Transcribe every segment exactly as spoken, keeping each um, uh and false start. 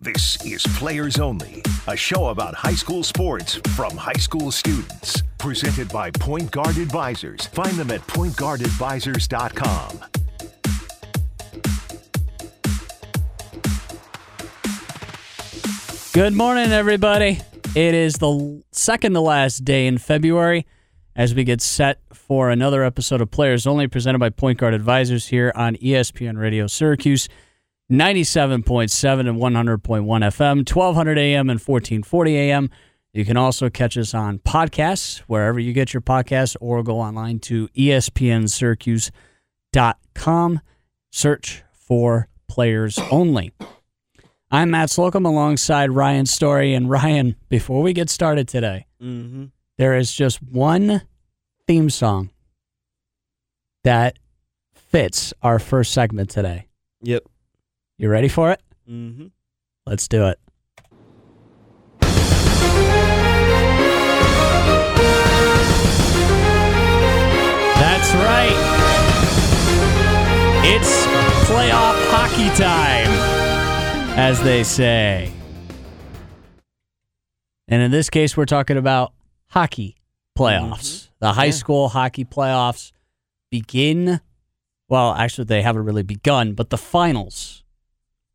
This is Players Only, a show about high school sports from high school students. Presented by Point Guard Advisors. Find them at point guard advisors dot com. Good morning, everybody. It is the second to last day in February as we get set for another episode of Players Only, presented by Point Guard Advisors here on E S P N Radio Syracuse. ninety-seven point seven and one hundred point one F M, twelve hundred A M and fourteen forty A M. You can also catch us on podcasts, wherever you get your podcasts, or go online to E S P N Syracuse dot com. Search for Players Only. I'm Matt Slocum alongside Ryan Story. And Ryan, before we get started today, mm-hmm. there is just one theme song that fits our first segment today. Yep. You ready for it? Mm-hmm. Let's do it. That's right. It's playoff hockey time, as they say. And in this case, we're talking about hockey playoffs. Mm-hmm. The high yeah. school hockey playoffs begin, well, actually, they haven't really begun, but the finals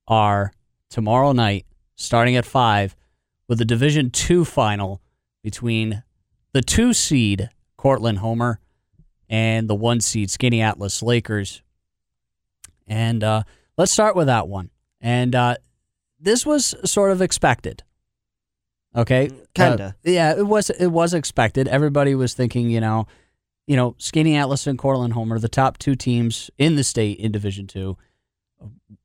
are tomorrow night, starting at five, with the Division two final between the two-seed Cortland Homer and the one-seed Skaneateles Lakers. And uh, let's start with that one. And uh, this was sort of expected. Okay? Kinda. Uh, yeah, it was it was expected. Everybody was thinking, you know, you know, Skaneateles and Cortland Homer, the top two teams in the state in Division two,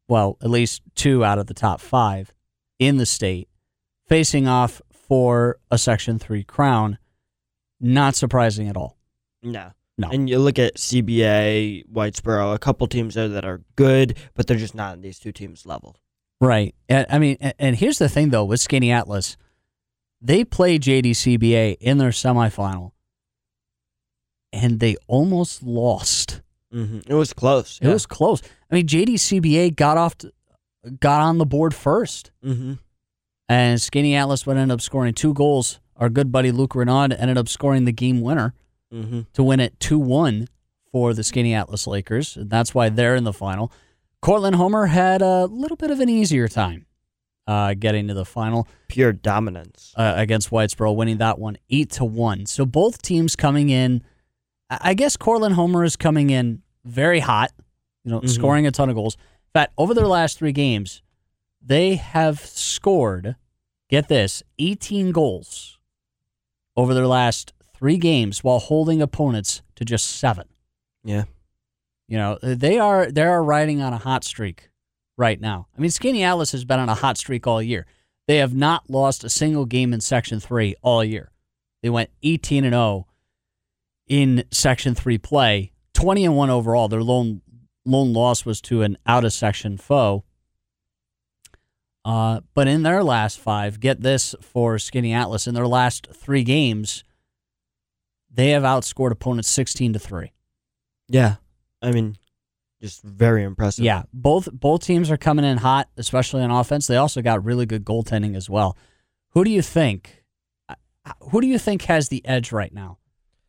well, at least two out of the top five in the state, facing off for a Section three crown. Not surprising at all. No. No. And you look at C B A, Whitesboro, a couple teams there that are good, but they're just not in these two teams' level. Right. And, I mean, and here's the thing, though, with Skaneateles. They play J D C B A in their semifinal, and they almost lost. Mm-hmm. It was close. It yeah. was close. I mean, J D C B A got off, to, got on the board first, mm-hmm. and Skaneateles would end up scoring two goals. Our good buddy Luke Renaud ended up scoring the game winner mm-hmm. to win it two one for the Skaneateles Lakers, and that's why they're in the final. Cortland Homer had a little bit of an easier time uh, getting to the final. Pure dominance uh, against Whitesboro, winning that one eight to one. So both teams coming in. I guess Cortland Homer is coming in very hot, you know, mm-hmm. scoring a ton of goals. In fact, over their last three games, they have scored, get this, eighteen goals over their last three games while holding opponents to just seven. Yeah. You know, they are they are riding on a hot streak right now. I mean, Skaneateles has been on a hot streak all year. They have not lost a single game in Section three all year. They went eighteen and oh. In Section three play, twenty and one overall. Their lone lone loss was to an out-of-section foe. Uh, but in their last five, get this for Skaneateles, in their last three games, they have outscored opponents sixteen to three. Yeah, I mean, just very impressive. Yeah, both both teams are coming in hot, especially on offense. They also got really good goaltending as well. Who do you think? Who do you think has the edge right now,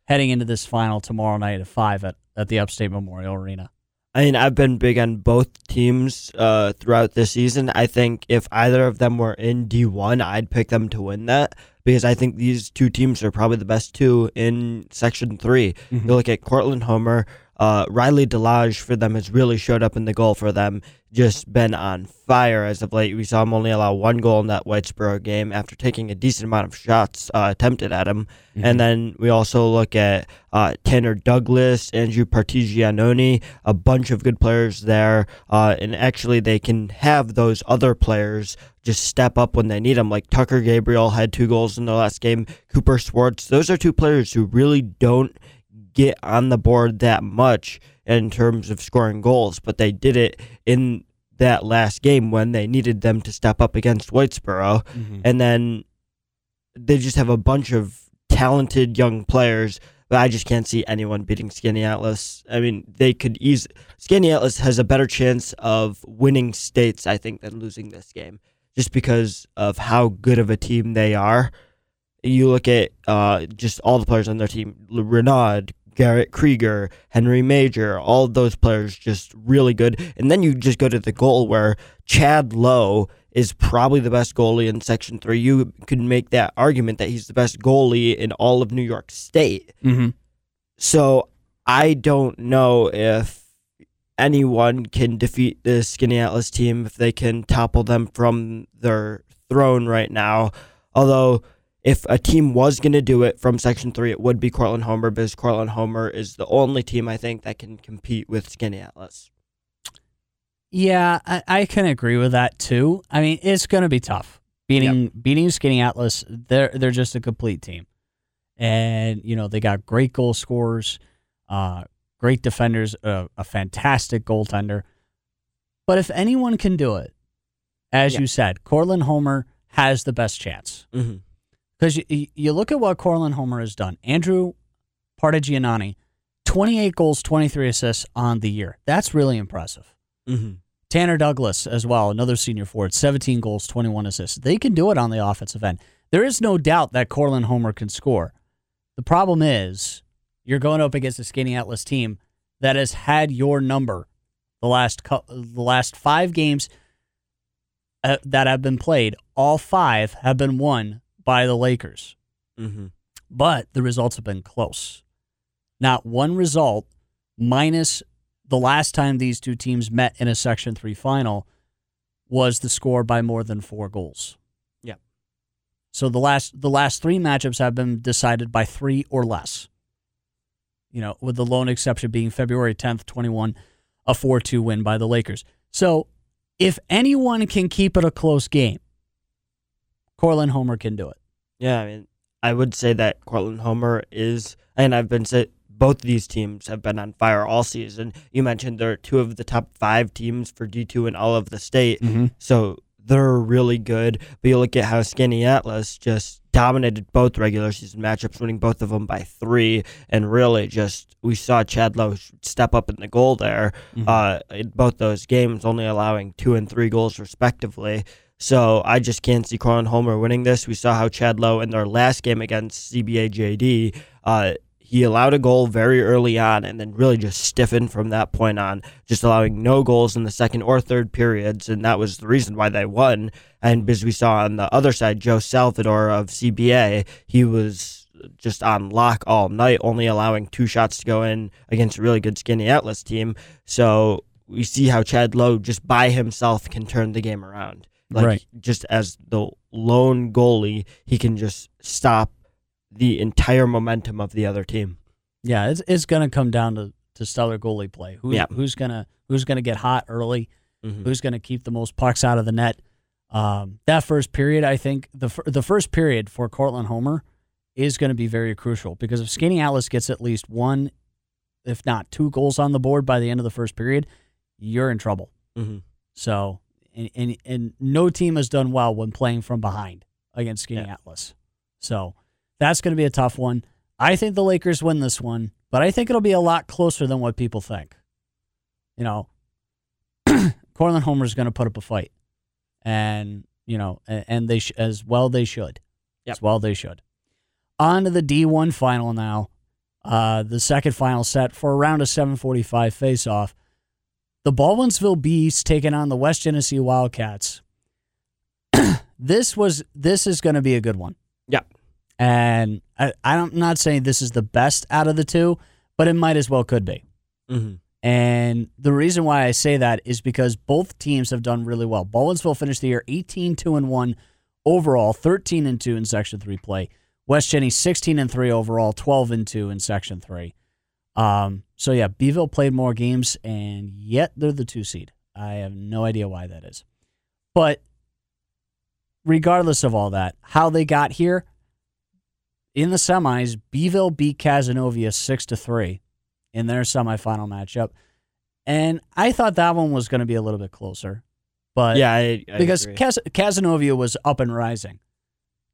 heading into this final tomorrow night at five at, at the Upstate Memorial Arena? I mean, I've been big on both teams uh, throughout this season. I think if either of them were in D one, I'd pick them to win that because I think these two teams are probably the best two in Section three. Mm-hmm. You look at Cortland Homer, uh, Riley DeLage for them has really showed up in the goal for them, just been on fire as of late. We saw him only allow one goal in that Whitesboro game after taking a decent amount of shots uh, attempted at him. Mm-hmm. And then we also look at uh, Tanner Douglas, Andrew Partigianoni, a bunch of good players there. Uh, and actually, they can have those other players just step up when they need them. Like Tucker Gabriel had two goals in the last game. Cooper Swartz. Those are two players who really don't get on the board that much in terms of scoring goals, but they did it in that last game when they needed them to step up against Whitesboro. Mm-hmm. And then they just have a bunch of talented young players, but I just can't see anyone beating Skaneateles. I mean, they could easily. Skaneateles has a better chance of winning states, I think, than losing this game. just because of how good of a team they are. You look at uh, just all the players on their team, Luke Renaud, Garrett Krieger, Henry Major, all of those players just really good. And then you just go to the goal where Chad Lowe is probably the best goalie in Section three. You can make that argument that he's the best goalie in all of New York State. Mm-hmm. So I don't know if anyone can defeat the Skaneateles team, if they can topple them from their throne right now. Although, if a team was going to do it from Section three, it would be Cortland Homer, because Cortland Homer is the only team, I think, that can compete with Skaneateles. Yeah, I, I can agree with that, too. I mean, it's going to be tough. Beating yep. beating Skaneateles, they're, they're just a complete team. And, you know, they got great goal scorers, uh, great defenders, uh, a fantastic goaltender. But if anyone can do it, as yeah. you said, Cortland Homer has the best chance. Mm-hmm. Because you, you look at what Cortland Homer has done. Andrew Partigianoni, twenty-eight goals, twenty-three assists on the year. That's really impressive. Mm-hmm. Tanner Douglas as well, another senior forward, seventeen goals, twenty-one assists. They can do it on the offensive end. There is no doubt that Cortland Homer can score. The problem is you're going up against a Skaneateles team that has had your number the last the last five games uh, that have been played. All five have been won by the Lakers. Mm-hmm. But the results have been close. Not one result, minus the last time these two teams met in a Section three final, was the score by more than four goals. Yeah. So the last the last three matchups have been decided by three or less. You know, with the lone exception being February tenth, twenty-one, a four two win by the Lakers. So if anyone can keep it a close game, Cortland Homer can do it. Yeah, I mean, I would say that Cortland Homer is, and I've been say both these teams have been on fire all season. You mentioned they're two of the top five teams for D two in all of the state, mm-hmm. so they're really good. But you look at how Skaneateles just dominated both regular season matchups, winning both of them by three, and really just we saw Chad Lowe step up in the goal there mm-hmm. uh, in both those games, only allowing two and three goals respectively. So I just can't see Cortland Homer winning this. We saw how Chad Lowe in their last game against C B A J D, uh, he allowed a goal very early on and then really just stiffened from that point on, just allowing no goals in the second or third periods, and that was the reason why they won. And as we saw on the other side, Joe Salvador of C B A, he was just on lock all night, only allowing two shots to go in against a really good Skaneateles team. So we see how Chad Lowe just by himself can turn the game around. Like, right. just as the lone goalie, he can just stop the entire momentum of the other team. Yeah, it's it's going to come down to, to stellar goalie play. Who, yeah. Who's gonna who's gonna get hot early? Mm-hmm. Who's going to keep the most pucks out of the net? Um, that first period, I think, the the first period for Cortland Homer is going to be very crucial, because if Skaneateles gets at least one, if not two goals on the board by the end of the first period, you're in trouble. Mm-hmm. So... And, and and no team has done well when playing from behind against Skaneateles. Yeah. So that's going to be a tough one. I think the Lakers win this one, but I think it'll be a lot closer than what people think. You know, Cortland Homer's going to put up a fight. And, you know, and they sh- as well they should. Yep. As well they should. On to the D one final now. Uh, the second final set for a round of seven forty-five face-off. The Baldwinsville Bees taking on the West Genesee Wildcats. This was this is going to be a good one. Yeah. And I, I'm not saying this is the best out of the two, but it might as well could be. Mm-hmm. And the reason why I say that is because both teams have done really well. Baldwinsville finished the year eighteen two and one overall, thirteen and two in Section three play. West Jenny sixteen and three overall, twelve and two in Section three. Um. So, yeah, Beeville played more games, and yet they're the two seed. I have no idea why that is. But regardless of all that, how they got here, in the semis, Beeville beat Cazenovia six to three in their semifinal matchup. And I thought that one was going to be a little bit closer. But yeah, I, I because Cas- Cazenovia was up and rising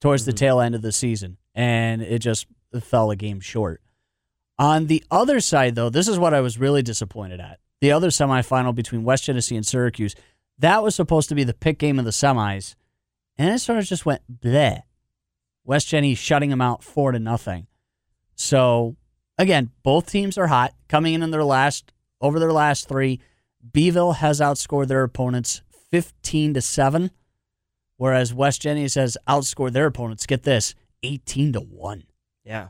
towards mm-hmm. the tail end of the season, and it just fell a game short. On the other side, though, this is what I was really disappointed at. The other semifinal between West Genesee and Syracuse, that was supposed to be the pick game of the semis, And it sort of just went bleh. West Genesee shutting them out four to nothing. So again, both teams are hot coming in in their last over their last three. Beeville has outscored their opponents fifteen to seven, whereas West Genesee has outscored their opponents. Get this, eighteen to one. Yeah,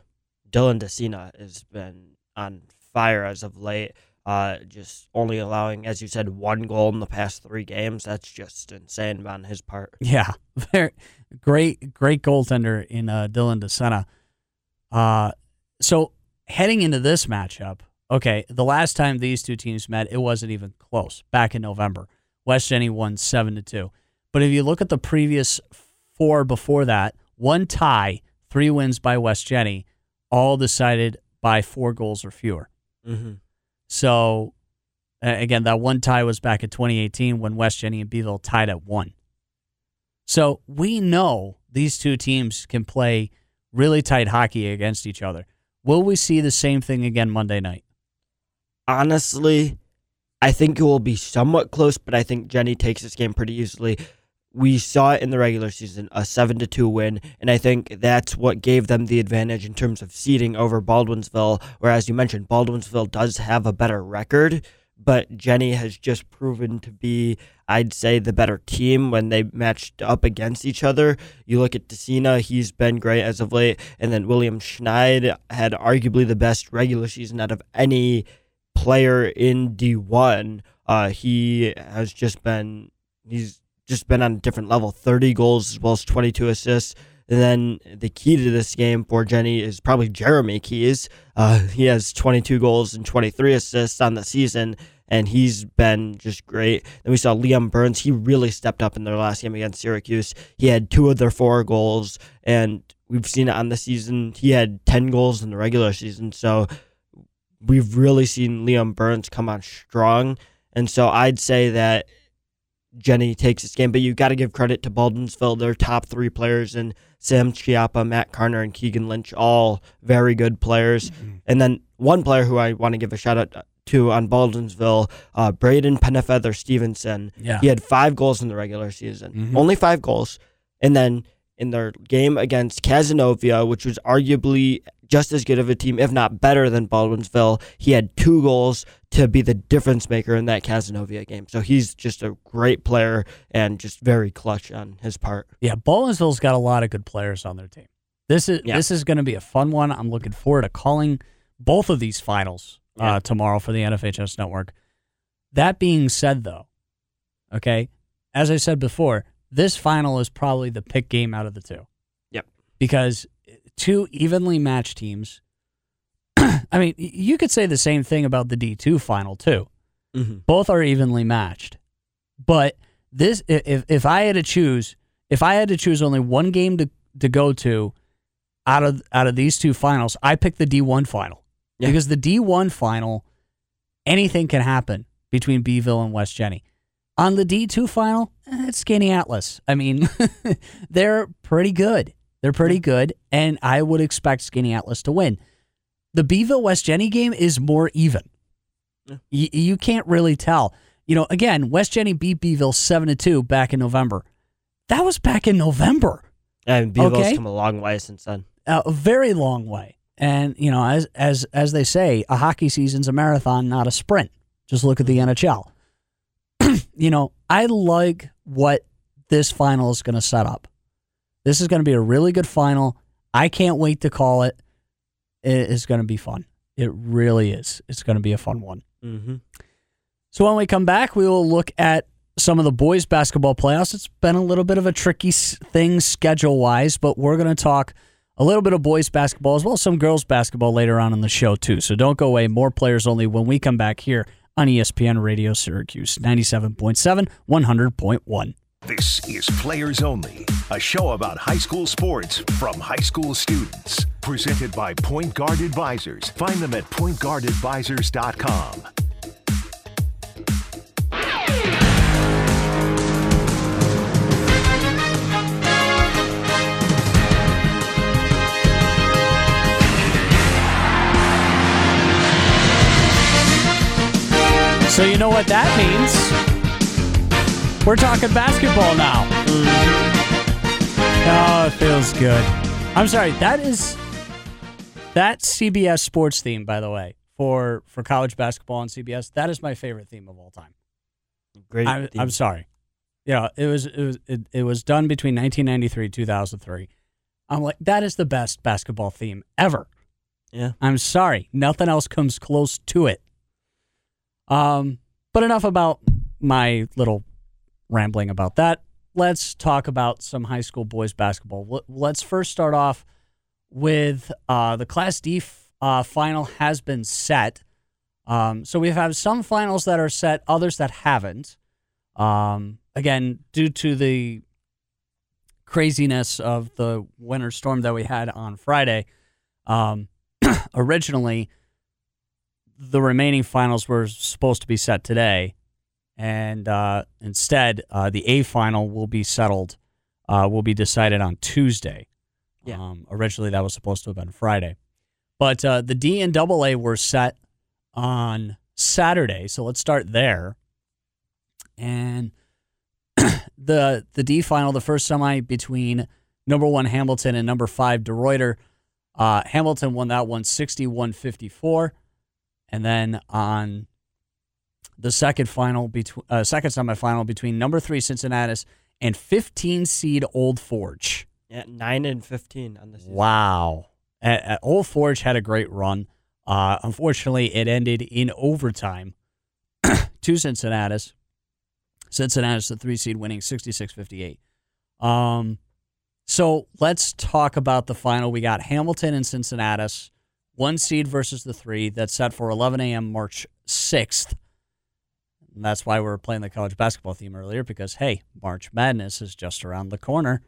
Dylan DeSena has been on fire as of late. Uh, just only allowing, as you said, one goal in the past three games. That's just insane on his part. Yeah, very great, great goaltender in uh, Dylan DeSena. Uh, so heading into this matchup, okay, the last time these two teams met, it wasn't even close. Back in November, West Genesee won seven to two. But if you look at the previous four before that, one tie, three wins by West Genesee, all decided by four goals or fewer. Mm-hmm. So, again, that one tie was back in twenty eighteen when West Genesee and Beeville tied at one. So we know these two teams can play really tight hockey against each other. Will we see the same thing again Monday night? Honestly, I think it will be somewhat close, but I think Genesee takes this game pretty easily. We saw it in the regular season, a seven to two win, and I think that's what gave them the advantage in terms of seeding over Baldwinsville, where, as you mentioned, Baldwinsville does have a better record, but Genesee has just proven to be, I'd say, the better team when they matched up against each other. You look at DeSena, he's been great as of late, and then William Schneid had arguably the best regular season out of any player in D one. Uh, he has just been, he's just been on a different level, thirty goals as well as twenty-two assists. And then the key to this game for Genesee is probably Jeremy Keyes. Uh, he has twenty-two goals and twenty-three assists on the season, and he's been just great. Then we saw Liam Burns. He really stepped up in their last game against Syracuse. He had two of their four goals, and we've seen it on the season. He had ten goals in the regular season, so we've really seen Liam Burns come on strong. And so I'd say that Genesee takes this game, but you got to give credit to Baldwinsville. Their top three players, and Sam Chiapa, Matt Karner, and Keegan Lynch, all very good players. Mm-hmm. And then one player who I want to give a shout out to on Baldwinsville, uh, Braden Penefeather Stevenson. Yeah. He had five goals in the regular season, mm-hmm. only five goals. And then in their game against Cazenovia, which was arguably just as good of a team, if not better than Baldwinsville, he had two goals to be the difference maker in that Cazenovia game. So he's just a great player and just very clutch on his part. Yeah, Baldwinsville's got a lot of good players on their team. This is yeah. this is going to be a fun one. I'm looking forward to calling both of these finals yeah. uh, tomorrow for the N F H S Network. That being said, though, okay, as I said before, this final is probably the pick game out of the two. Yep. Because two evenly matched teams. I mean, you could say the same thing about the D two final, too. Mm-hmm. Both are evenly matched. But this, if if I had to choose, if I had to choose only one game to, to go to out of out of these two finals, I pick the D one final. Yeah. Because the D one final, anything can happen between Beeville and West Genesee. On the D two final, it's Skaneateles. I mean, they're pretty good. They're pretty good, and I would expect Skaneateles to win. The Beeville-West Genesee game is more even. Yeah. Y- you can't really tell. You know, again, West Genesee beat Beeville seven to two back in November. That was back in November. And Beeville's okay? come a long way since then. Uh, a very long way. And, you know, as, as, as they say, a hockey season's a marathon, not a sprint. Just look at the N H L. You know, I like what this final is going to set up. This is going to be a really good final. I can't wait to call it. It is going to be fun. It really is. It's going to be a fun one. Mm-hmm. So when we come back, we will look at some of the boys' basketball playoffs. It's been a little bit of a tricky thing schedule-wise, but we're going to talk a little bit of boys' basketball as well as some girls' basketball later on in the show, too. So don't go away. More Players Only when we come back here on E S P N Radio Syracuse, ninety-seven point seven, one hundred point one. This is Players Only, a show about high school sports from high school students. Presented by Point Guard Advisors. Find them at point guard advisors dot com. So you know what that means? We're talking basketball now. Oh, it feels good. I'm sorry. That is that C B S sports theme, by the way, for, for college basketball and C B S. That is my favorite theme of all time. Great. I, I'm sorry. Yeah, you know, it was it was it, it was done between nineteen ninety-three and two thousand three. I'm like, that is the best basketball theme ever. Yeah. I'm sorry. Nothing else comes close to it. Um, but enough about my little rambling about that. Let's talk about some high school boys basketball. Let's first start off with uh, the Class D uh, final has been set. Um, so we have some finals that are set, others that haven't. Um, again, due to the craziness of the winter storm that we had on Friday, um, originally the remaining finals were supposed to be set today. And uh, instead, uh, the A final will be settled, uh, will be decided on Tuesday. Yeah. Um, originally, that was supposed to have been Friday. But uh, the D and double A were set on Saturday, so let's start there. And the the D final, the first semi between number one Hamilton and number five DeRuyter, uh, Hamilton won that one sixty-one fifty-four. And then on the second final between uh, second semifinal between number three Cincinnatus and fifteen seed Old Forge. Yeah, nine and fifteen on the season. Wow, at, at Old Forge had a great run. Uh, unfortunately, it ended in overtime to Cincinnatus. Cincinnatus, the three seed, winning sixty-six fifty-eight. Um, so let's talk about the final. We got Hamilton and Cincinnatus, one seed versus the three. That's set for eleven a.m. March sixth. And that's why we were playing the college basketball theme earlier, because, hey, March Madness is just around the corner.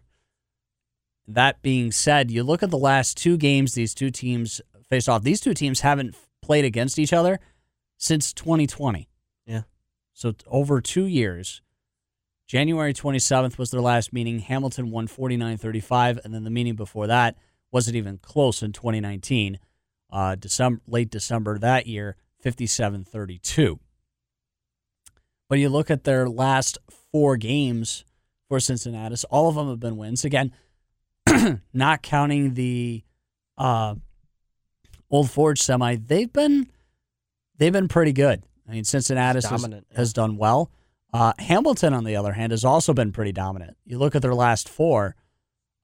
That being said, you look at the last two games these two teams faced off. These two teams haven't played against each other since twenty twenty. Yeah. So over two years. January twenty-seventh was their last meeting. Hamilton won forty-nine thirty-five, and then the meeting before that wasn't even close in twenty nineteen. Uh, December, late December that year, fifty-seven thirty-two. But you look at their last four games for Cincinnatus, all of them have been wins. Again, not counting the uh, Old Forge semi, they've been they've been pretty good. I mean, Cincinnatus has, yeah. has done well. Uh, Hamilton, on the other hand, has also been pretty dominant. You look at their last four.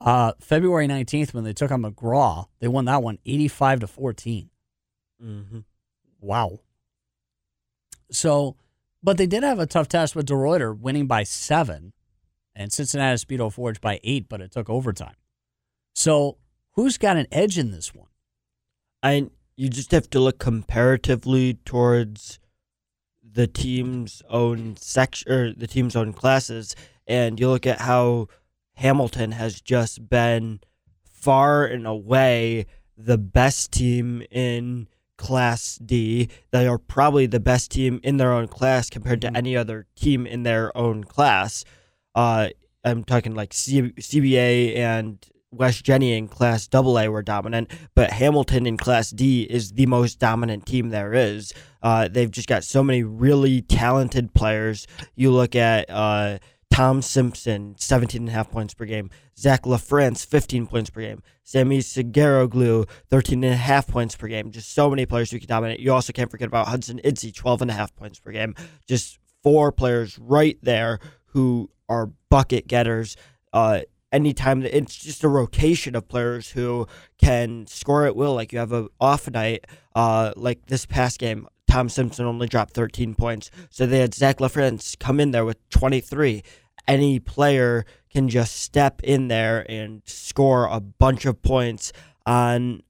Uh, February nineteenth, when they took on McGraw, they won that one eighty-five to fourteen. Mm-hmm. Wow. So. But they did have a tough test with DeRuyter winning by seven, and Cincinnatus beat Old Forge by eight, but it took overtime. So who's got an edge in this one? I you just have to look comparatively towards the team's own section or the team's own classes, and you look at how Hamilton has just been far and away the best team in Class D. They are probably the best team in their own class compared to any other team in their own class. Uh, I'm talking like C- CBA and West Jenny in Class double A were dominant, but Hamilton in Class D is the most dominant team there is. Uh, they've just got so many really talented players. You look at uh, Tom Simpson, seventeen point five points per game. Zach LaFrance, fifteen points per game. Sammy Seguroglou, thirteen point five points per game. Just so many players who can dominate. You also can't forget about Hudson Idsey, twelve point five points per game. Just four players right there who are bucket getters. Uh, anytime that, it's just a rotation of players who can score at will. Like you have an off night, uh, like this past game. Tom Simpson only dropped thirteen points. So they had Zach LaFrance come in there with twenty-three. Any player can just step in there and score a bunch of points on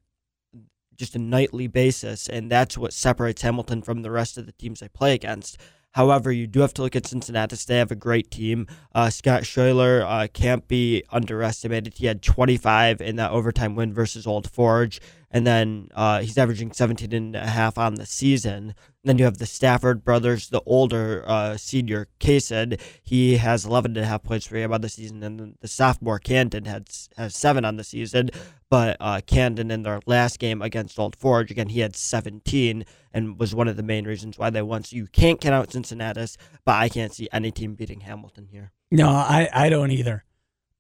just a nightly basis, and that's what separates Hamilton from the rest of the teams they play against. However, you do have to look at Cincinnatus. They have a great team. Uh, Scott Schuyler uh, can't be underestimated. He had twenty-five in that overtime win versus Old Forge, and then uh, he's averaging seventeen and a half on the season. And then you have the Stafford brothers, the older uh, senior Kased. He has eleven and a half points per game on the season, and then the sophomore Canton has, has seven on the season. But uh, Canton, in their last game against Old Forge, again, he had seventeen and was one of the main reasons why they won. So you can't count out Cincinnatus, but I can't see any team beating Hamilton here. No, I, I don't either.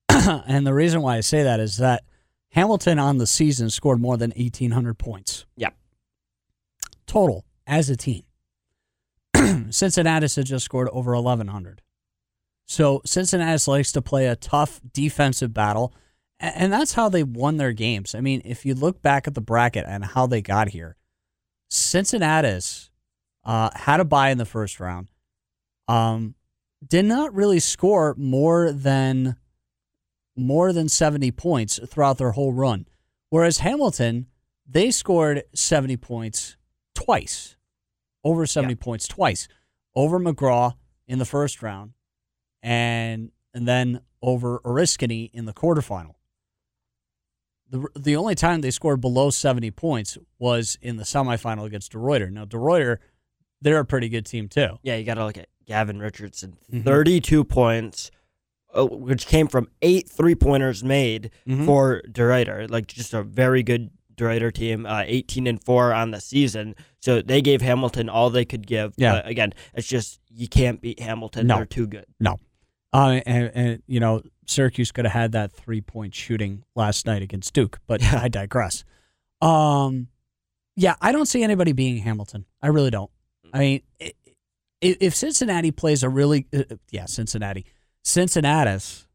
And the reason why I say that is that Hamilton on the season scored more than eighteen hundred points. Yep. Total as a team. Cincinnati has just scored over eleven hundred. So Cincinnati likes to play a tough defensive battle, and that's how they won their games. I mean, if you look back at the bracket and how they got here, Cincinnati uh, had a bye in the first round, um, did not really score more than more than seventy points throughout their whole run, whereas Hamilton, they scored seventy points twice, over seventy yeah. points twice, over McGraw in the first round, and and then over Oriskany in the quarterfinal. The the only time they scored below seventy points was in the semifinal against DeRuyter. Now, DeRuyter, they're a pretty good team, too. Yeah, you got to look at Gavin Richardson. Mm-hmm. thirty-two points, which came from eight three-pointers made mm-hmm. for DeRuyter. Like, just a very good DeRuyter team, uh, eighteen and four on the season. So they gave Hamilton all they could give. Yeah. But again, it's just you can't beat Hamilton. No. They're too good. No. Uh, and, and, you know, Syracuse could have had that three-point shooting last night against Duke, but I digress. Um, yeah, I don't see anybody being Hamilton. I really don't. I mean, it, it, if Cincinnati plays a really uh, – yeah, Cincinnati. Cincinnatus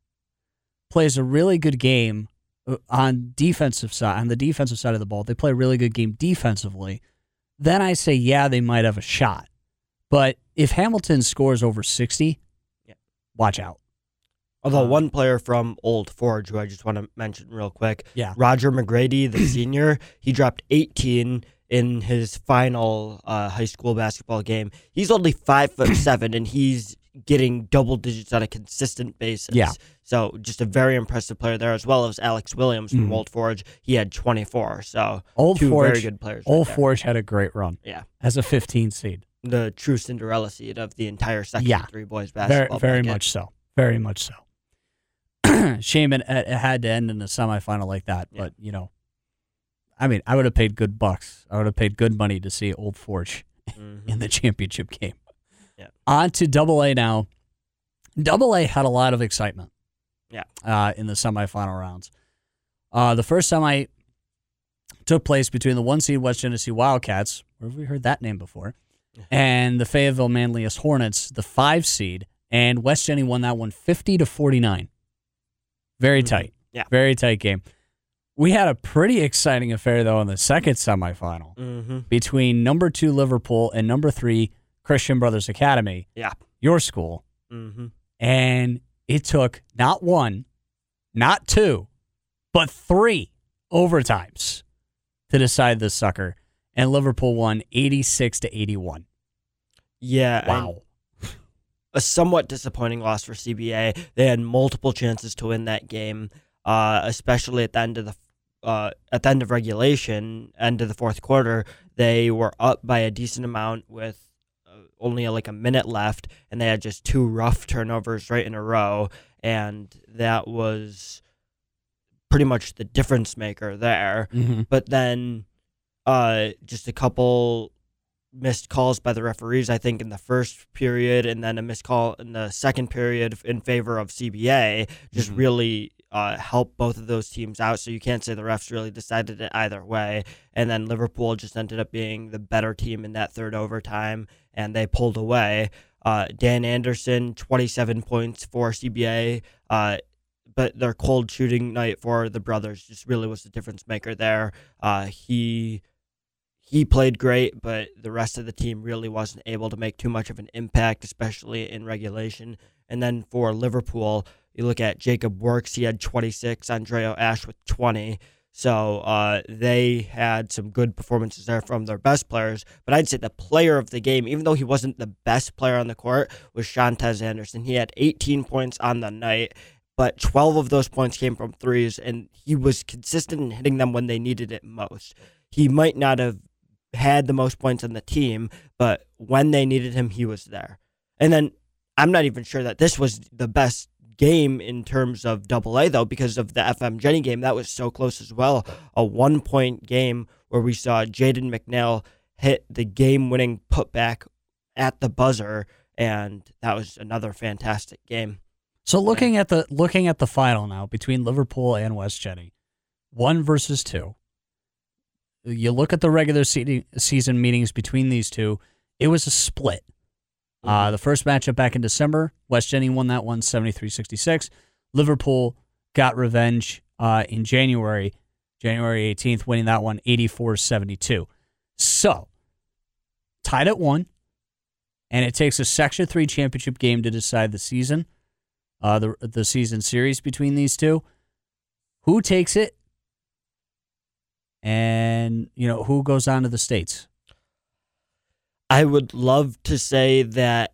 plays a really good game on defensive side, on the defensive side of the ball. They play a really good game defensively. Then I say, yeah, they might have a shot. But if Hamilton scores over sixty – watch out. Although um, one player from Old Forge, who I just want to mention real quick, yeah. Roger McGrady, the senior, he dropped eighteen in his final uh, high school basketball game. He's only five foot seven, and he's getting double digits on a consistent basis. Yeah. So just a very impressive player there, as well as Alex Williams from mm-hmm. Old Forge. He had twenty-four. So Old two Forge, very good players. Old right Forge had a great run. Yeah. As a fifteen seed. The true Cinderella seed of the entire Section yeah. three boys basketball. Very, very much so. Very much so. Shame it, it had to end in a semifinal like that. Yeah. But, you know, I mean, I would have paid good bucks. I would have paid good money to see Old Forge mm-hmm. in the championship game. Yeah. On to Double A now. Double A had a lot of excitement Yeah. Uh, in the semifinal rounds. Uh, the first semi took place between the one seed West Genesee Wildcats, where have we heard that name before, and the Fayetteville Manlius Hornets, the five seed, and West Jenny won that one fifty to forty-nine. Very mm-hmm. tight. Yeah. Very tight game. We had a pretty exciting affair, though, in the second semifinal mm-hmm. between number two Liverpool and number three Christian Brothers Academy, yeah. your school. Mm-hmm. And it took not one, not two, but three overtimes to decide this sucker. And Liverpool won eighty-six to eighty-one. Yeah. Wow. A somewhat disappointing loss for C B A. They had multiple chances to win that game, uh, especially at the end of the uh, at the end of regulation, end of the fourth quarter. They were up by a decent amount with only like a minute left, and they had just two rough turnovers right in a row, and that was pretty much the difference maker there. Mm-hmm. But then. Uh, just a couple missed calls by the referees, I think, in the first period, and then a missed call in the second period in favor of C B A just mm-hmm. really uh, helped both of those teams out. So you can't say the refs really decided it either way. And then Liverpool just ended up being the better team in that third overtime, and they pulled away. Uh, Dan Anderson, twenty-seven points for C B A. Uh, but their cold shooting night for the brothers just really was the difference maker there. Uh, he... He played great, but the rest of the team really wasn't able to make too much of an impact, especially in regulation. And then for Liverpool, you look at Jacob Works. He had twenty-six, Andreo Ash with twenty. So uh, they had some good performances there from their best players. But I'd say the player of the game, even though he wasn't the best player on the court, was Shantez Anderson. He had eighteen points on the night, but twelve of those points came from threes, and he was consistent in hitting them when they needed it most. He might not have had the most points on the team, but when they needed him, he was there. And then I'm not even sure that this was the best game in terms of Double A, though, because of the F M Jenny game. That was so close as well. A one-point game where we saw Jaden McNeil hit the game-winning putback at the buzzer, and that was another fantastic game. So looking at the looking at the final now between Liverpool and West Genesee, one versus two. You look at the regular season meetings between these two, it was a split. Uh, the first matchup back in December, West Genesee won that one seventy-three sixty-six. Liverpool got revenge uh, in January, January eighteenth, winning that one eighty-four seventy-two. So, tied at one, and it takes a Section three championship game to decide the season, uh, the the season series between these two. Who takes it? And, you know, who goes on to the States? I would love to say that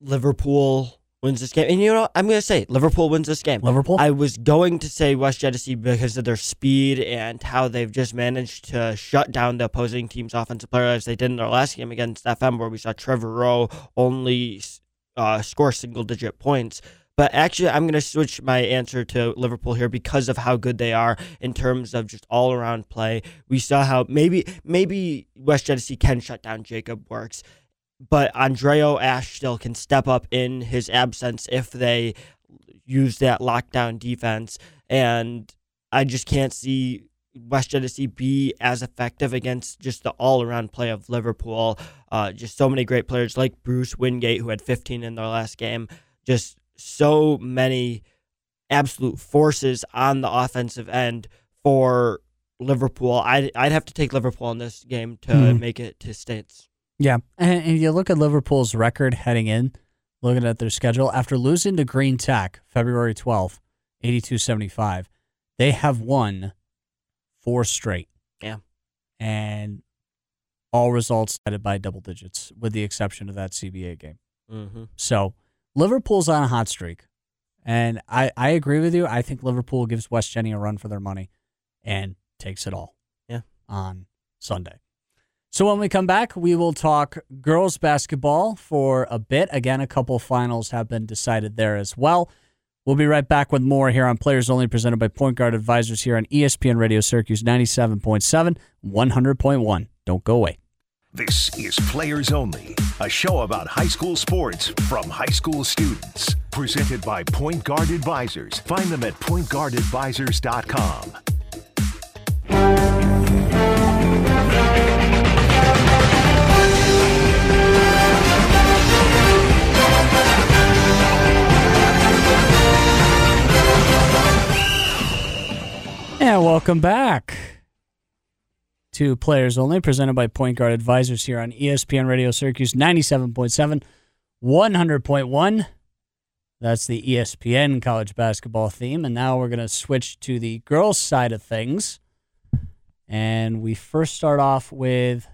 Liverpool wins this game. And, you know, I'm going to say Liverpool wins this game. Liverpool? I was going to say West Genesee because of their speed and how they've just managed to shut down the opposing team's offensive players as they did in their last game against F M, where we saw Trevor Rowe only uh, score single-digit points. But actually, I'm going to switch my answer to Liverpool here because of how good they are in terms of just all-around play. We saw how maybe maybe West Genesee can shut down Jacob Works, but Andreo Ash still can step up in his absence if they use that lockdown defense. And I just can't see West Genesee be as effective against just the all-around play of Liverpool. Uh, just so many great players like Bruce Wingate, who had fifteen in their last game, just so many absolute forces on the offensive end for Liverpool. I'd, I'd have to take Liverpool in this game to mm. make it to States. Yeah, and, and you look at Liverpool's record heading in, looking at their schedule, after losing to Green Tech February twelfth, eighty-two seventy-five, they have won four straight. Yeah. And all results headed by double digits, with the exception of that C B A game. Mm-hmm. So Liverpool's on a hot streak, and I, I agree with you. I think Liverpool gives West Genesee a run for their money and takes it all yeah. on Sunday. So when we come back, we will talk girls basketball for a bit. Again, a couple finals have been decided there as well. We'll be right back with more here on Players Only, presented by Point Guard Advisors here on E S P N Radio Syracuse ninety-seven point seven, one hundred point one. Don't go away. This is Players Only, a show about high school sports from high school students. Presented by Point Guard Advisors. Find them at point guard advisors dot com. And welcome back to Players Only, presented by Point Guard Advisors here on E S P N Radio Syracuse ninety-seven point seven, one hundred point one. That's the E S P N college basketball theme, and now we're going to switch to the girls' side of things. And we first start off with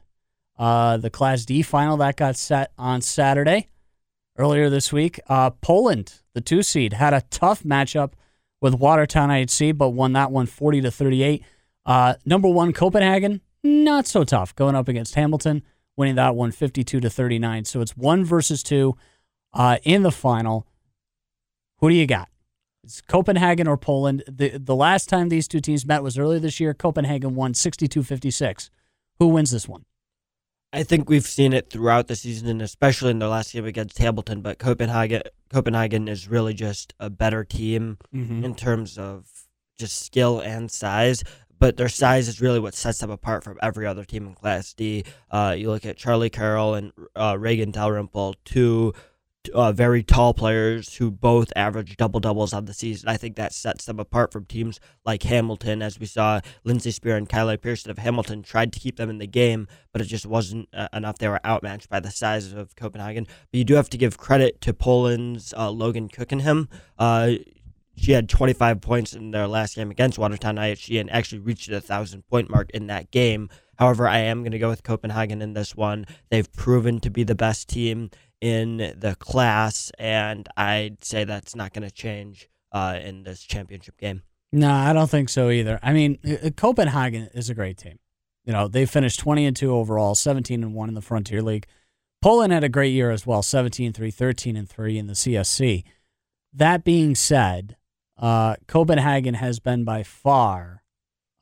uh, the Class D final that got set on Saturday earlier this week. Uh, Poland, the two-seed, had a tough matchup with Watertown I H C, but won that one forty to thirty-eight. Uh, number one, Copenhagen, not so tough, going up against Hamilton, winning that one fifty-two to thirty-nine. So it's one versus two uh, in the final. Who do you got? It's Copenhagen or Poland. The the last time these two teams met was earlier this year. Copenhagen won sixty-two fifty-six. Who wins this one? I think we've seen it throughout the season, and especially in the last game against Hamilton, but Copenhagen Copenhagen is really just a better team mm-hmm. in terms of just skill and size. But their size is really what sets them apart from every other team in Class D. Uh, you look at Charlie Carroll and uh, Reagan Dalrymple, two uh, very tall players who both average double-doubles on the season. I think that sets them apart from teams like Hamilton. As we saw, Lindsey Spear and Kylie Pearson of Hamilton tried to keep them in the game, but it just wasn't uh, enough. They were outmatched by the size of Copenhagen. But you do have to give credit to Poland's uh, Logan Kukenham. Uh She had twenty-five points in their last game against Watertown I H G and actually reached the one thousand point mark in that game. However, I am going to go with Copenhagen in this one. They've proven to be the best team in the class, and I'd say that's not going to change uh, in this championship game. No, I don't think so either. I mean, Copenhagen is a great team. You know, they finished twenty and two overall, seventeen and one in the Frontier League. Poland had a great year as well, seventeen and three, thirteen and three in the C S C. That being said, Uh, Copenhagen has been by far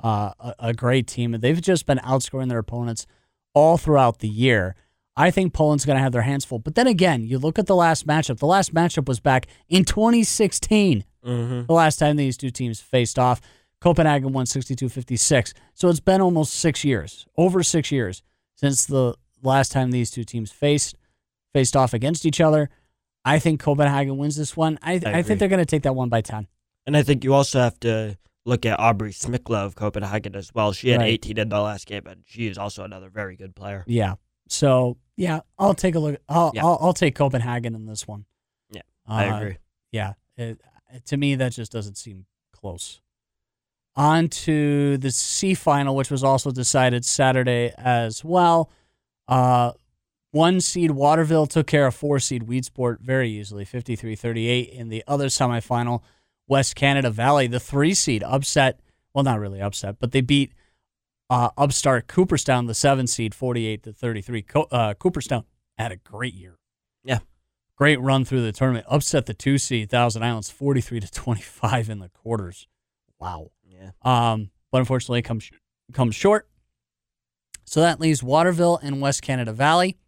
uh, a, a great team. They've just been outscoring their opponents all throughout the year. I think Poland's going to have their hands full. But then again, you look at the last matchup. The last matchup was back in twenty sixteen, mm-hmm. the last time these two teams faced off. Copenhagen won sixty-two fifty-six. So it's been almost six years, over six years, since the last time these two teams faced faced off against each other. I think Copenhagen wins this one. I, I, I think they're going to take that one by ten. And I think you also have to look at Aubrey Smikla of Copenhagen as well. She had right. eighteen in the last game, and she is also another very good player. Yeah. So, yeah, I'll take a look. I'll yeah. I'll, I'll take Copenhagen in this one. Yeah, uh, I agree. Yeah. It, to me, that just doesn't seem close. On to the C final, which was also decided Saturday as well. Uh, one seed Waterville took care of four seed Weedsport very easily, fifty-three thirty-eight. In the other semifinal, West Canada Valley, the three seed, upset. Well, not really upset, but they beat uh, upstart Cooperstown, the seven seed, forty-eight to thirty-three. Co- uh, Cooperstown had a great year. Yeah, great run through the tournament. Upset the two seed Thousand Islands, forty-three to twenty-five in the quarters. Wow. Yeah. Um, but unfortunately, it comes comes short. So that leaves Waterville and West Canada Valley,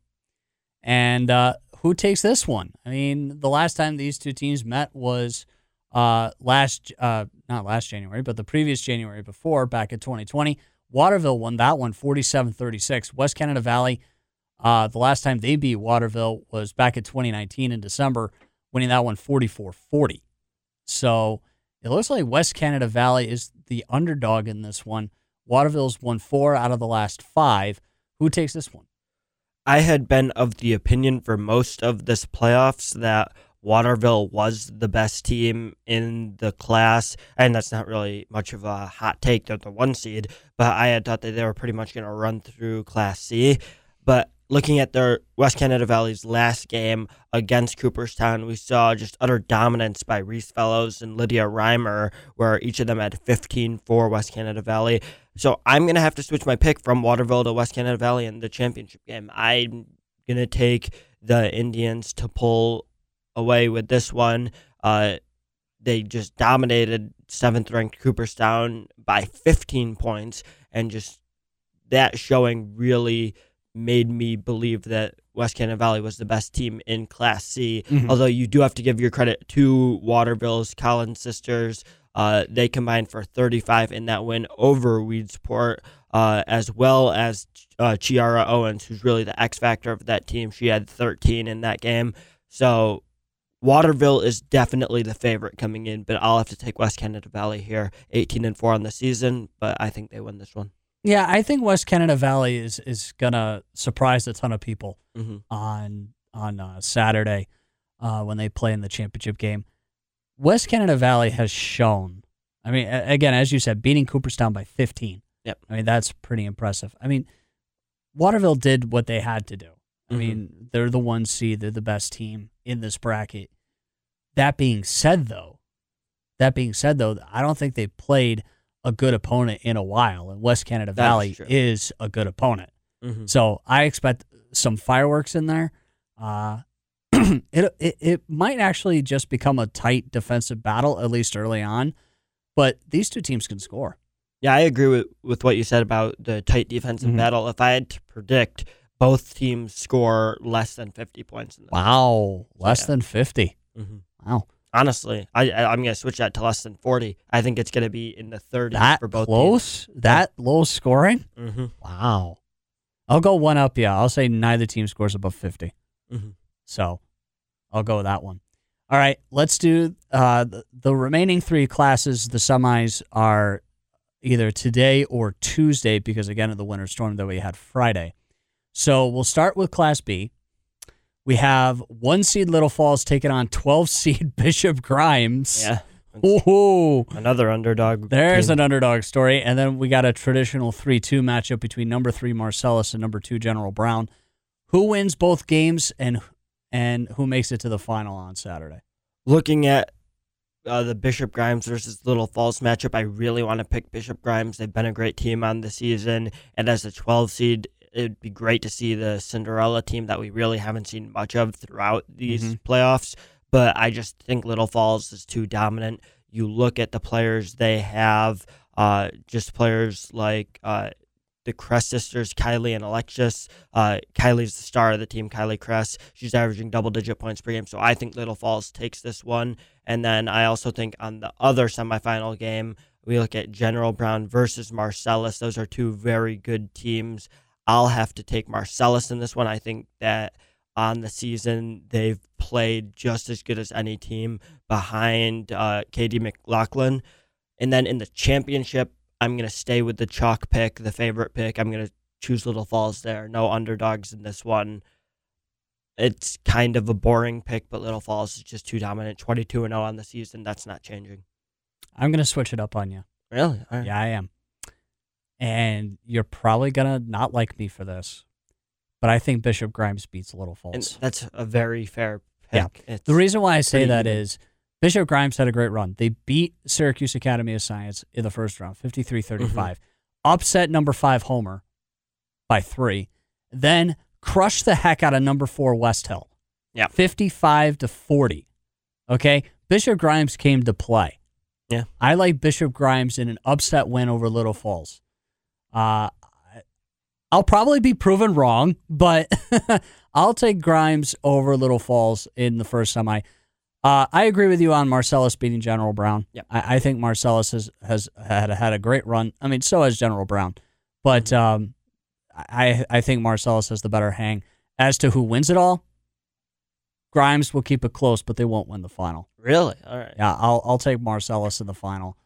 and uh, who takes this one? I mean, the last time these two teams met was. Uh, last, uh, not last January, but the previous January before, back in twenty twenty, Waterville won that one, forty-seven thirty-six. West Canada Valley, uh, the last time they beat Waterville was back in twenty nineteen in December, winning that one forty-four forty. So it looks like West Canada Valley is the underdog in this one. Waterville's won four out of the last five. Who takes this one? I had been of the opinion for most of this playoffs that Waterville was the best team in the class, and that's not really much of a hot take. They're the one seed, but I had thought that they were pretty much going to run through Class C. But looking at their West Canada Valley's last game against Cooperstown, we saw just utter dominance by Reese Fellows and Lydia Reimer, where each of them had fifteen for West Canada Valley. So I'm going to have to switch my pick from Waterville to West Canada Valley in the championship game. I'm going to take the Indians to pull away with this one. Uh, they just dominated seventh-ranked Cooperstown by fifteen points, and just that showing really made me believe that West Canada Valley was the best team in Class C, mm-hmm. although you do have to give your credit to Waterville's Collins sisters. Uh, they combined for thirty-five in that win over Weedsport, uh, as well as uh, Chiara Owens, who's really the X factor of that team. She had thirteen in that game. So Waterville is definitely the favorite coming in, but I'll have to take West Canada Valley here, eighteen and four on the season, but I think they win this one. Yeah, I think West Canada Valley is is going to surprise a ton of people mm-hmm. on on uh, Saturday uh, when they play in the championship game. West Canada Valley has shown, I mean, again, as you said, beating Cooperstown by fifteen. Yep. I mean, that's pretty impressive. I mean, Waterville did what they had to do. I mean, mm-hmm. they're the one seed. They're the best team in this bracket. That being said, though, that being said, though, I don't think they played a good opponent in a while, and West Canada That's Valley true. Is a good opponent. Mm-hmm. So I expect some fireworks in there. Uh, it, it it might actually just become a tight defensive battle, at least early on, but these two teams can score. Yeah, I agree with, with what you said about the tight defensive mm-hmm. battle. If I had to predict, both teams score less than fifty points in the Wow, match. less yeah. than fifty. Mm-hmm. Wow. Honestly, I, I, I'm going to switch that to less than forty. I think it's going to be in the thirties that for both close? teams. That yeah. low scoring? Mm-hmm. Wow. I'll go one up, yeah. I'll say neither team scores above fifty. Mm-hmm. So I'll go with that one. All right, let's do uh, the, the remaining three classes. The semis are either today or Tuesday because, again, of the winter storm that we had Friday. So we'll start with Class B. We have one seed Little Falls taking on twelve seed Bishop Grimes. Yeah. Ooh. Another underdog. There's team. An underdog story. And then we got a traditional three two matchup between number three Marcellus and number two General Brown. Who wins both games and and who makes it to the final on Saturday? Looking at Uh, the Bishop Grimes versus Little Falls matchup, I really want to pick Bishop Grimes. They've been a great team on the season, and as a twelve seed, it'd be great to see the Cinderella team that we really haven't seen much of throughout these mm-hmm. playoffs, but I just think Little Falls is too dominant. You look at the players they have, uh, just players like uh, the Kress sisters, Kylie and Alexis. Uh, Kylie's the star of the team, Kylie Kress. She's averaging double-digit points per game, so I think Little Falls takes this one. And then I also think on the other semifinal game, we look at General Brown versus Marcellus. Those are two very good teams. I'll have to take Marcellus in this one. I think that on the season, they've played just as good as any team behind uh, K D McLaughlin. And then in the championship, I'm going to stay with the chalk pick, the favorite pick. I'm going to choose Little Falls there. No underdogs in this one. It's kind of a boring pick, but Little Falls is just too dominant. twenty-two and oh on the season. That's not changing. I'm going to switch it up on you. Really? All right. Yeah, I am. And you're probably going to not like me for this, but I think Bishop Grimes beats Little Falls. And that's a very fair pick. Yeah. The reason why I say that good. is Bishop Grimes had a great run. They beat Syracuse Academy of Science in the first round, fifty-three thirty-five. Mm-hmm. Upset number five Homer by three. Then crushed the heck out of number four West Hill. Yeah. fifty-five to forty. Okay? Bishop Grimes came to play. Yeah. I like Bishop Grimes in an upset win over Little Falls. Uh, I'll probably be proven wrong, but I'll take Grimes over Little Falls in the first semi. Uh, I agree with you on Marcellus beating General Brown. Yep. I, I think Marcellus has, has had, had a great run. I mean, so has General Brown. But um, I, I think Marcellus has the better hang. As to who wins it all, Grimes will keep it close, but they won't win the final. Really? All right. Yeah, I'll, I'll take Marcellus in the final.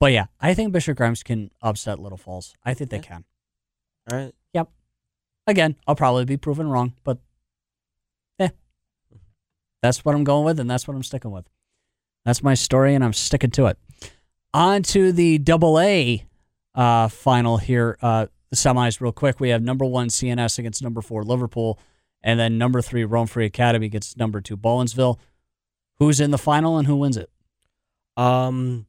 But, yeah, I think Bishop Grimes can upset Little Falls. I think they yeah. can. All right. Yep. Again, I'll probably be proven wrong, but that's what I'm going with, and that's what I'm sticking with. That's my story, and I'm sticking to it. On to the double A uh, final here, uh, the semis real quick. We have number one C N S against number four Liverpool, and then number three Rome Free Academy against number two Baldwinsville. Who's in the final and who wins it? Um,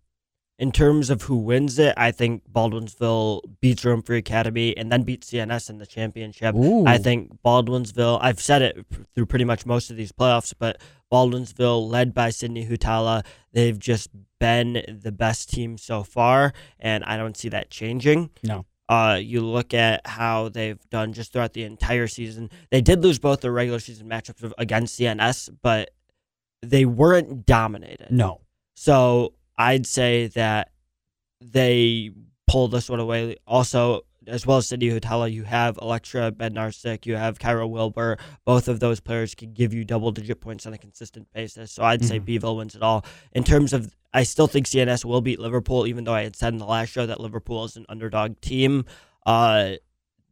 in terms of who wins it, I think Baldwinsville beats Rome Free Academy and then beats C N S in the championship. Ooh. I think Baldwinsville, I've said it through pretty much most of these playoffs, but Baldwinsville, led by Sydney Hutala, they've just been the best team so far, and I don't see that changing. No. Uh, you look at how they've done just throughout the entire season. They did lose both their regular season matchups against C N S, but they weren't dominated. No. So I'd say that they pull this one away. Also, as well as Sydney Hutala, you have Elektra Bednarczyk, you have Kyra Wilbur. Both of those players can give you double-digit points on a consistent basis. So I'd mm-hmm. say Beeville wins it all. In terms of, I still think C N S will beat Liverpool, even though I had said in the last show that Liverpool is an underdog team. Uh,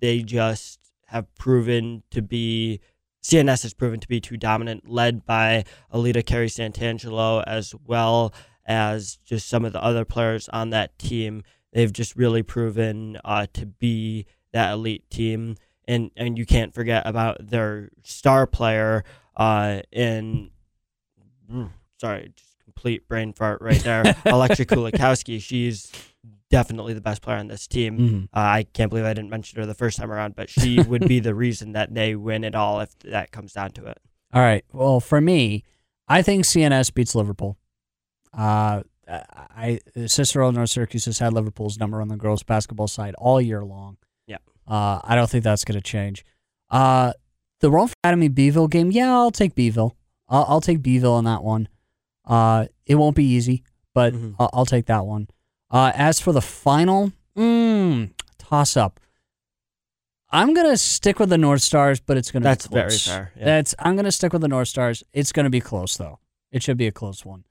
they just have proven to be... C N S has proven to be too dominant, led by Alita Carey Santangelo as well as just some of the other players on that team. They've just really proven uh, to be that elite team. And and you can't forget about their star player uh, in, mm, sorry, just complete brain fart right there, Alexia Kulikowski. She's definitely the best player on this team. Mm-hmm. Uh, I can't believe I didn't mention her the first time around, but she would be the reason that they win it all if that comes down to it. All right. Well, for me, I think C N S beats Liverpool. Uh, I Cicero North Syracuse has had Liverpool's number on the girls' basketball side all year long. Yeah. Uh, I don't think that's going to change. Uh, the Rome Academy Beeville game, yeah, I'll take Beeville. I'll, I'll take Beeville on that one. Uh, it won't be easy, but mm-hmm. I'll, I'll take that one. Uh, as for the final, mm, toss up. I'm going to stick with the North Stars, but it's going to be close. That's very fair. Yeah. That's I'm going to stick with the North Stars. It's going to be close, though. It should be a close one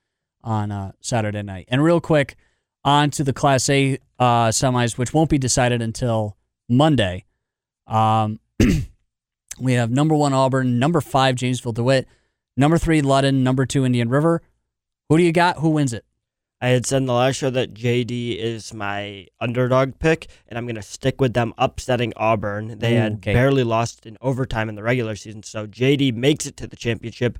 on uh, Saturday night. And real quick, on to the Class A uh, semis, which won't be decided until Monday. Um, we have number one Auburn, number five Janesville DeWitt, number three Ludden, number two Indian River. Who do you got? Who wins it? I had said in the last show that J D is my underdog pick, and I'm going to stick with them upsetting Auburn. They Ooh, had okay. barely lost in overtime in the regular season, so J D makes it to the championship,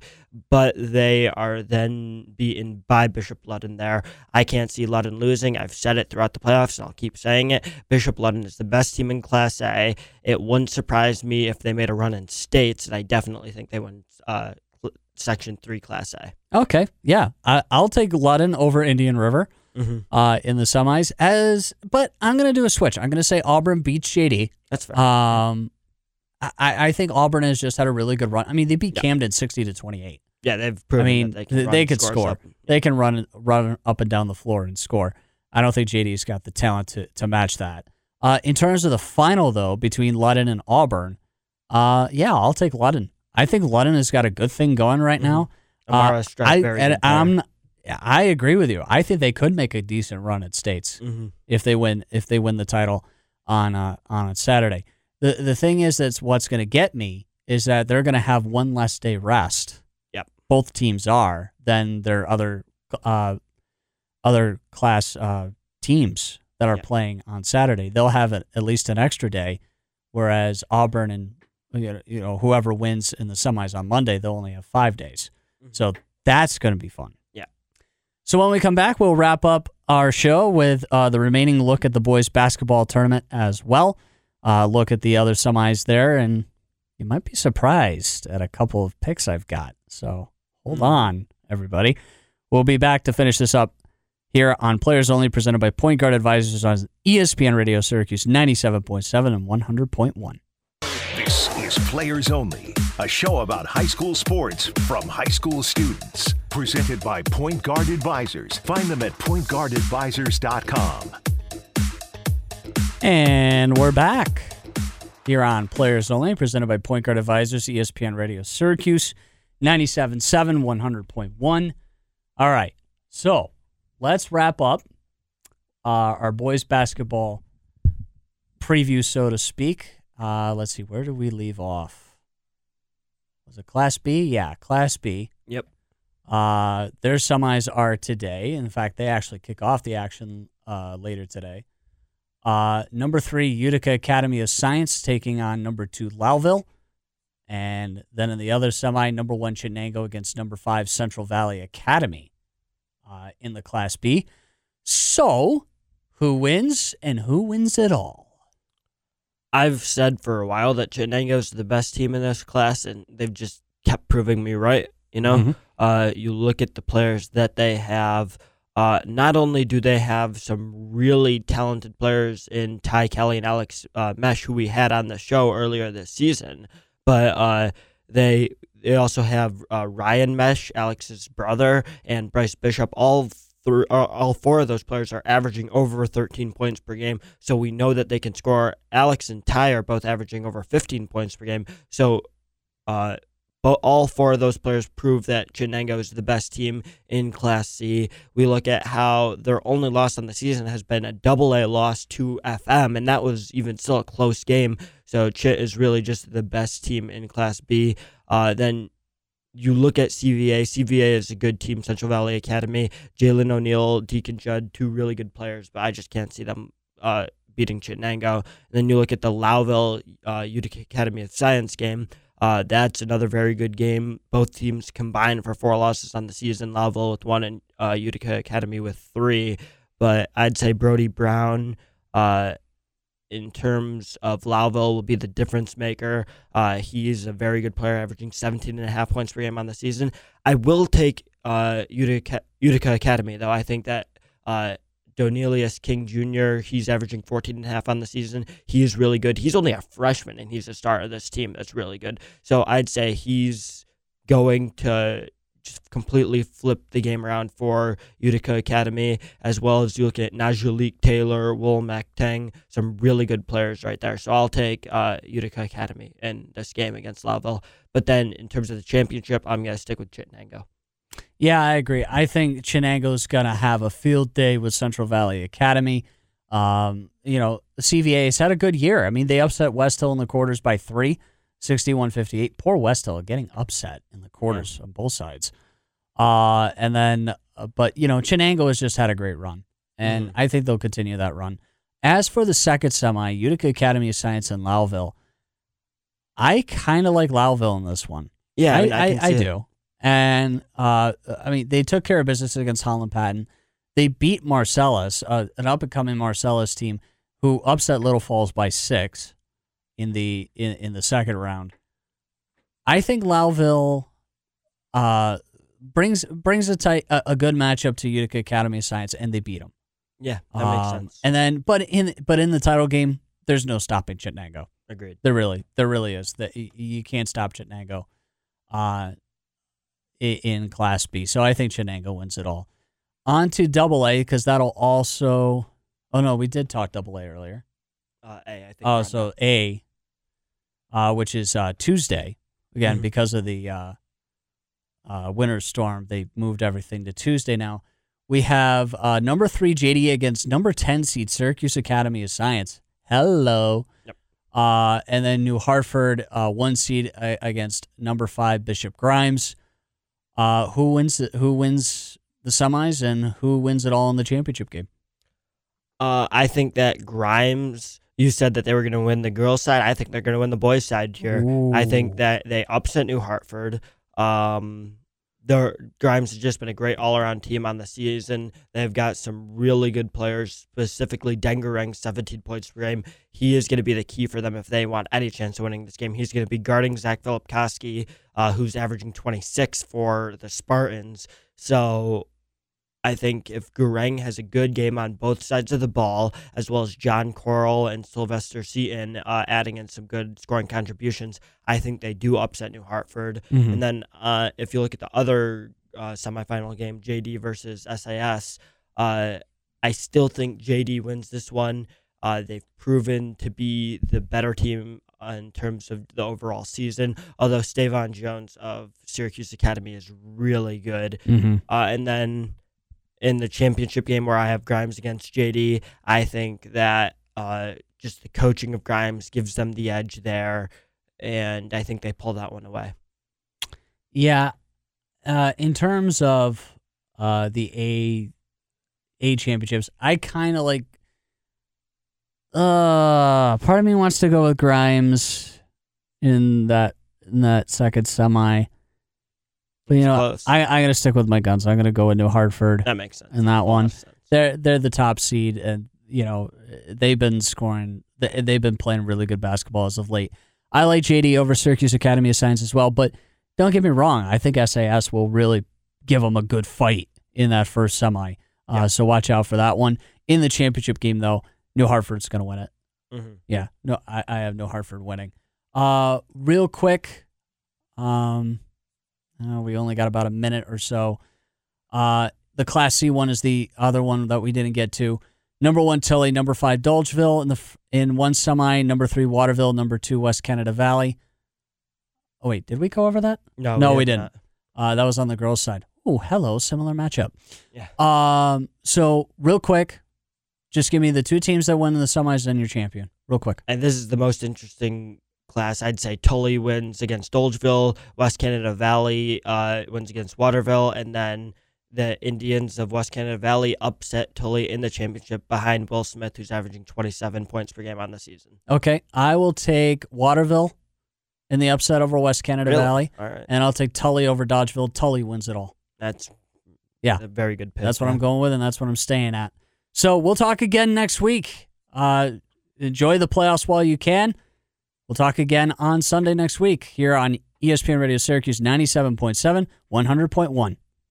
but they are then beaten by Bishop Ludden there. I can't see Ludden losing. I've said it throughout the playoffs, and I'll keep saying it. Bishop Ludden is the best team in Class A. It wouldn't surprise me if they made a run in states, and I definitely think they won uh, Section three Class A. Okay, yeah. I, I'll take Ludden over Indian River. mm-hmm. uh, in the semis. As but I'm going to do a switch. I'm going to say Auburn beats J D. That's fair. Um, I, I think Auburn has just had a really good run. I mean, they beat yeah. Camden sixty to twenty-eight. Yeah, they've proven. I mean, that they, can they could score. Up. They can run run up and down the floor and score. I don't think J D's got the talent to to match that. Uh, in terms of the final, though, between Ludden and Auburn, uh, yeah, I'll take Ludden. I think Ludden has got a good thing going right mm-hmm. now. Uh, I, and I'm, I agree with you. I think they could make a decent run at States mm-hmm. if they win if they win the title on uh, on a Saturday. The the thing is that's what's going to get me is that they're going to have one less day rest. Yep, both teams are than their other uh, other class uh, teams that are yep. playing on Saturday. They'll have a, at least an extra day, whereas Auburn and you know whoever wins in the semis on Monday, they'll only have five days. So that's going to be fun. Yeah. So when we come back, we'll wrap up our show with uh, the remaining look at the boys' basketball tournament as well. Uh, look at the other semis there, and you might be surprised at a couple of picks I've got. So hold on, everybody. We'll be back to finish this up here on Players Only, presented by Point Guard Advisors on E S P N Radio Syracuse ninety-seven point seven and one hundred point one. This is Players Only, a show about high school sports from high school students. Presented by Point Guard Advisors. Find them at point guard advisors dot com. And we're back here on Players Only, presented by Point Guard Advisors, E S P N Radio Syracuse, ninety-seven point seven, one hundred point one. All right, so let's wrap up uh, our boys basketball preview, so to speak. Uh, let's see, where did we leave off? Was it Class B? Yeah, Class B. Yep. Uh, their semis are today. In fact, they actually kick off the action uh, later today. Uh, number three, Utica Academy of Science taking on number two, Lowville. And then in the other semi, number one, Chenango against number five, Central Valley Academy uh, in the Class B. So, who wins and who wins it all? I've said for a while that Chenango's the best team in this class, and they've just kept proving me right. You know, mm-hmm. uh, you look at the players that they have. Uh, not only do they have some really talented players in Ty Kelly and Alex uh, Mesh, who we had on the show earlier this season, but uh, they they also have uh, Ryan Mesh, Alex's brother, and Bryce Bishop. All Through, uh, all four of those players are averaging over thirteen points per game, so we know that they can score. Alex and Ty are both averaging over fifteen points per game, so uh, but all four of those players prove that Chenango is the best team in Class C. We look at how their only loss on the season has been a double A loss to F M, and that was even still a close game, so Chit is really just the best team in Class B. Uh, then you look at C V A. C V A is a good team. Central Valley Academy, Jalen O'Neill, Deacon Judd, two really good players, but I just can't see them uh, beating Chenango. And then you look at the Lowville uh, Utica Academy of Science game. Uh, that's another very good game. Both teams combined for four losses on the season. Lowville with one and uh, Utica Academy with three. But I'd say Brody Brown, uh, in terms of Lowville, will be the difference maker. Uh, he is a very good player, averaging seventeen and a half points per game on the season. I will take uh, Utica, Utica Academy, though. I think that uh, Donelius King Junior, he's averaging fourteen and a half on the season. He is really good. He's only a freshman, and he's a star of this team. That's really good. So I'd say he's going to just completely flipped the game around for Utica Academy, as well as you look at Najalik Taylor, Will McTang, some really good players right there. So I'll take uh, Utica Academy in this game against Lowville. But then in terms of the championship, I'm going to stick with Chenango. Yeah, I agree. I think Chenango's going to have a field day with Central Valley Academy. Um, you know, C V A has had a good year. I mean, they upset West Hill in the quarters by three. sixty-one fifty-eight. Poor West Hill getting upset in the quarters yeah. on both sides. Uh, and then, uh, but, you know, Chenango has just had a great run, and mm-hmm. I think they'll continue that run. As for the second semi, Utica Academy of Science and Lowville, I kind of like Lowville in this one. Yeah, I, I, I, I, I do. And, uh, I mean, they took care of business against Holland Patton. They beat Marcellus, uh, an up-and-coming Marcellus team, who upset Little Falls by six. In the in, in the second round, I think Lowville, uh, brings brings a tight a, a good matchup to Utica Academy of Science, and they beat them. Yeah, that um, makes sense. And then, but in but in the title game, there's no stopping Chittenango. Agreed. There really, there really is. That you can't stop Chittenango, uh, in Class B. So I think Chittenango wins it all. On to Double A, because that'll also. Oh no, we did talk Double A earlier. Uh, A, I think. Oh, so that. A, uh, which is uh, Tuesday again, mm-hmm. because of the uh, uh, winter storm. They moved everything to Tuesday now. We have uh, number three J D against number ten seed Syracuse Academy of Science. Hello. Yep. Uh, and then New Hartford, uh, one seed uh, against number five Bishop Grimes. Uh, who wins? The, who wins the semis, and who wins it all in the championship game? Uh, I think that Grimes. You said that they were going to win the girls' side. I think they're going to win the boys' side here. Ooh. I think that they upset New Hartford. Um, The Grimes has just been a great all-around team on the season. They've got some really good players, specifically Dengerang, seventeen points per game. He is going to be the key for them if they want any chance of winning this game. He's going to be guarding Zach Filipkowski, uh, who's averaging twenty-six for the Spartans. So I think if Gureng has a good game on both sides of the ball, as well as John Corral and Sylvester Seaton uh, adding in some good scoring contributions, I think they do upset New Hartford. Mm-hmm. And then uh, if you look at the other uh, semifinal game, J D versus S I S, uh, I still think J D wins this one. Uh, they've proven to be the better team in terms of the overall season, although Stavon Jones of Syracuse Academy is really good. Mm-hmm. Uh, and then... in the championship game where I have Grimes against J D, I think that uh, just the coaching of Grimes gives them the edge there, and I think they pull that one away. Yeah. Uh, in terms of uh, the A A championships, I kind of like... Uh, part of me wants to go with Grimes in that, in that second semi. But, you know, Close. I I got to stick with my guns. I'm going to go with New Hartford. That makes sense. In that, that one. They're, they're the top seed, and, you know, they've been scoring. They've been playing really good basketball as of late. I like J D over Syracuse Academy of Science as well, but don't get me wrong. I think S A S will really give them a good fight in that first semi, yeah. uh, so watch out for that one. In the championship game, though, New Hartford's going to win it. Mm-hmm. Yeah, no, I, I have New Hartford winning. Uh, real quick, um... Uh, we only got about a minute or so. Uh, the Class C one is the other one that we didn't get to. Number one, Tilly. Number five, Dolgeville in the in one semi. Number three, Waterville. Number two, West Canada Valley. Oh, wait. Did we go over that? No, no, we, we didn't. Uh, that was on the girls' side. Oh, hello. Similar matchup. Yeah. Um. So, real quick, just give me the two teams that win in the semis and your champion. Real quick. And this is the most interesting class. I'd say Tully wins against Dolgeville, West Canada Valley uh, wins against Waterville, and then the Indians of West Canada Valley upset Tully in the championship behind Will Smith, who's averaging twenty-seven points per game on the season. Okay, I will take Waterville in the upset over West Canada really? Valley, all right. And I'll take Tully over Dodgeville. Tully wins it all. That's yeah, a very good pick. That's what man. I'm going with, and that's what I'm staying at. So we'll talk again next week. Uh, enjoy the playoffs while you can. We'll talk again on Sunday next week here on E S P N Radio Syracuse ninety-seven point seven, one hundred point one.